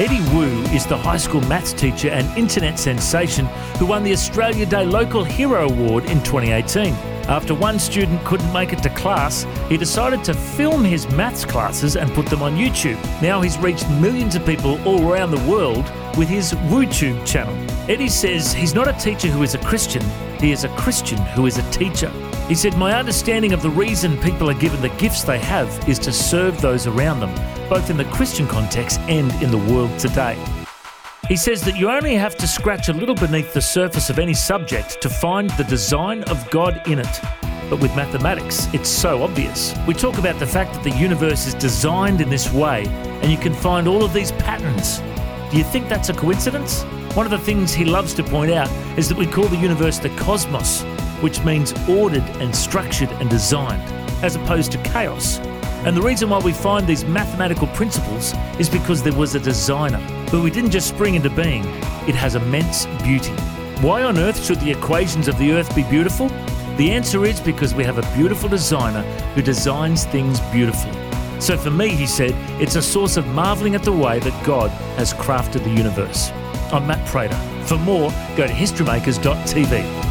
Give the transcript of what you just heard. Eddie Wu is the high school maths teacher and internet sensation who won the Australia Day Local Hero Award in 2018. After one student couldn't make it to class, he decided to film his maths classes and put them on YouTube. Now he's reached millions of people all around the world with his WooTube channel. Eddie says he's not a teacher who is a Christian, he is a Christian who is a teacher. He said, "My understanding of the reason people are given the gifts they have is to serve those around them, both in the Christian context and in the world today." He says that you only have to scratch a little beneath the surface of any subject to find the design of God in it. But with mathematics, it's so obvious. We talk about the fact that the universe is designed in this way, and you can find all of these patterns. Do you think that's a coincidence? One of the things he loves to point out is that we call the universe the cosmos, which means ordered and structured and designed, as opposed to chaos. And the reason why we find these mathematical principles is because there was a designer, but we didn't just spring into being. It has immense beauty. Why on earth should the equations of the earth be beautiful? The answer is because we have a beautiful designer who designs things beautifully. So for me, he said, it's a source of marveling at the way that God has crafted the universe. I'm Matt Prater. For more, go to historymakers.tv.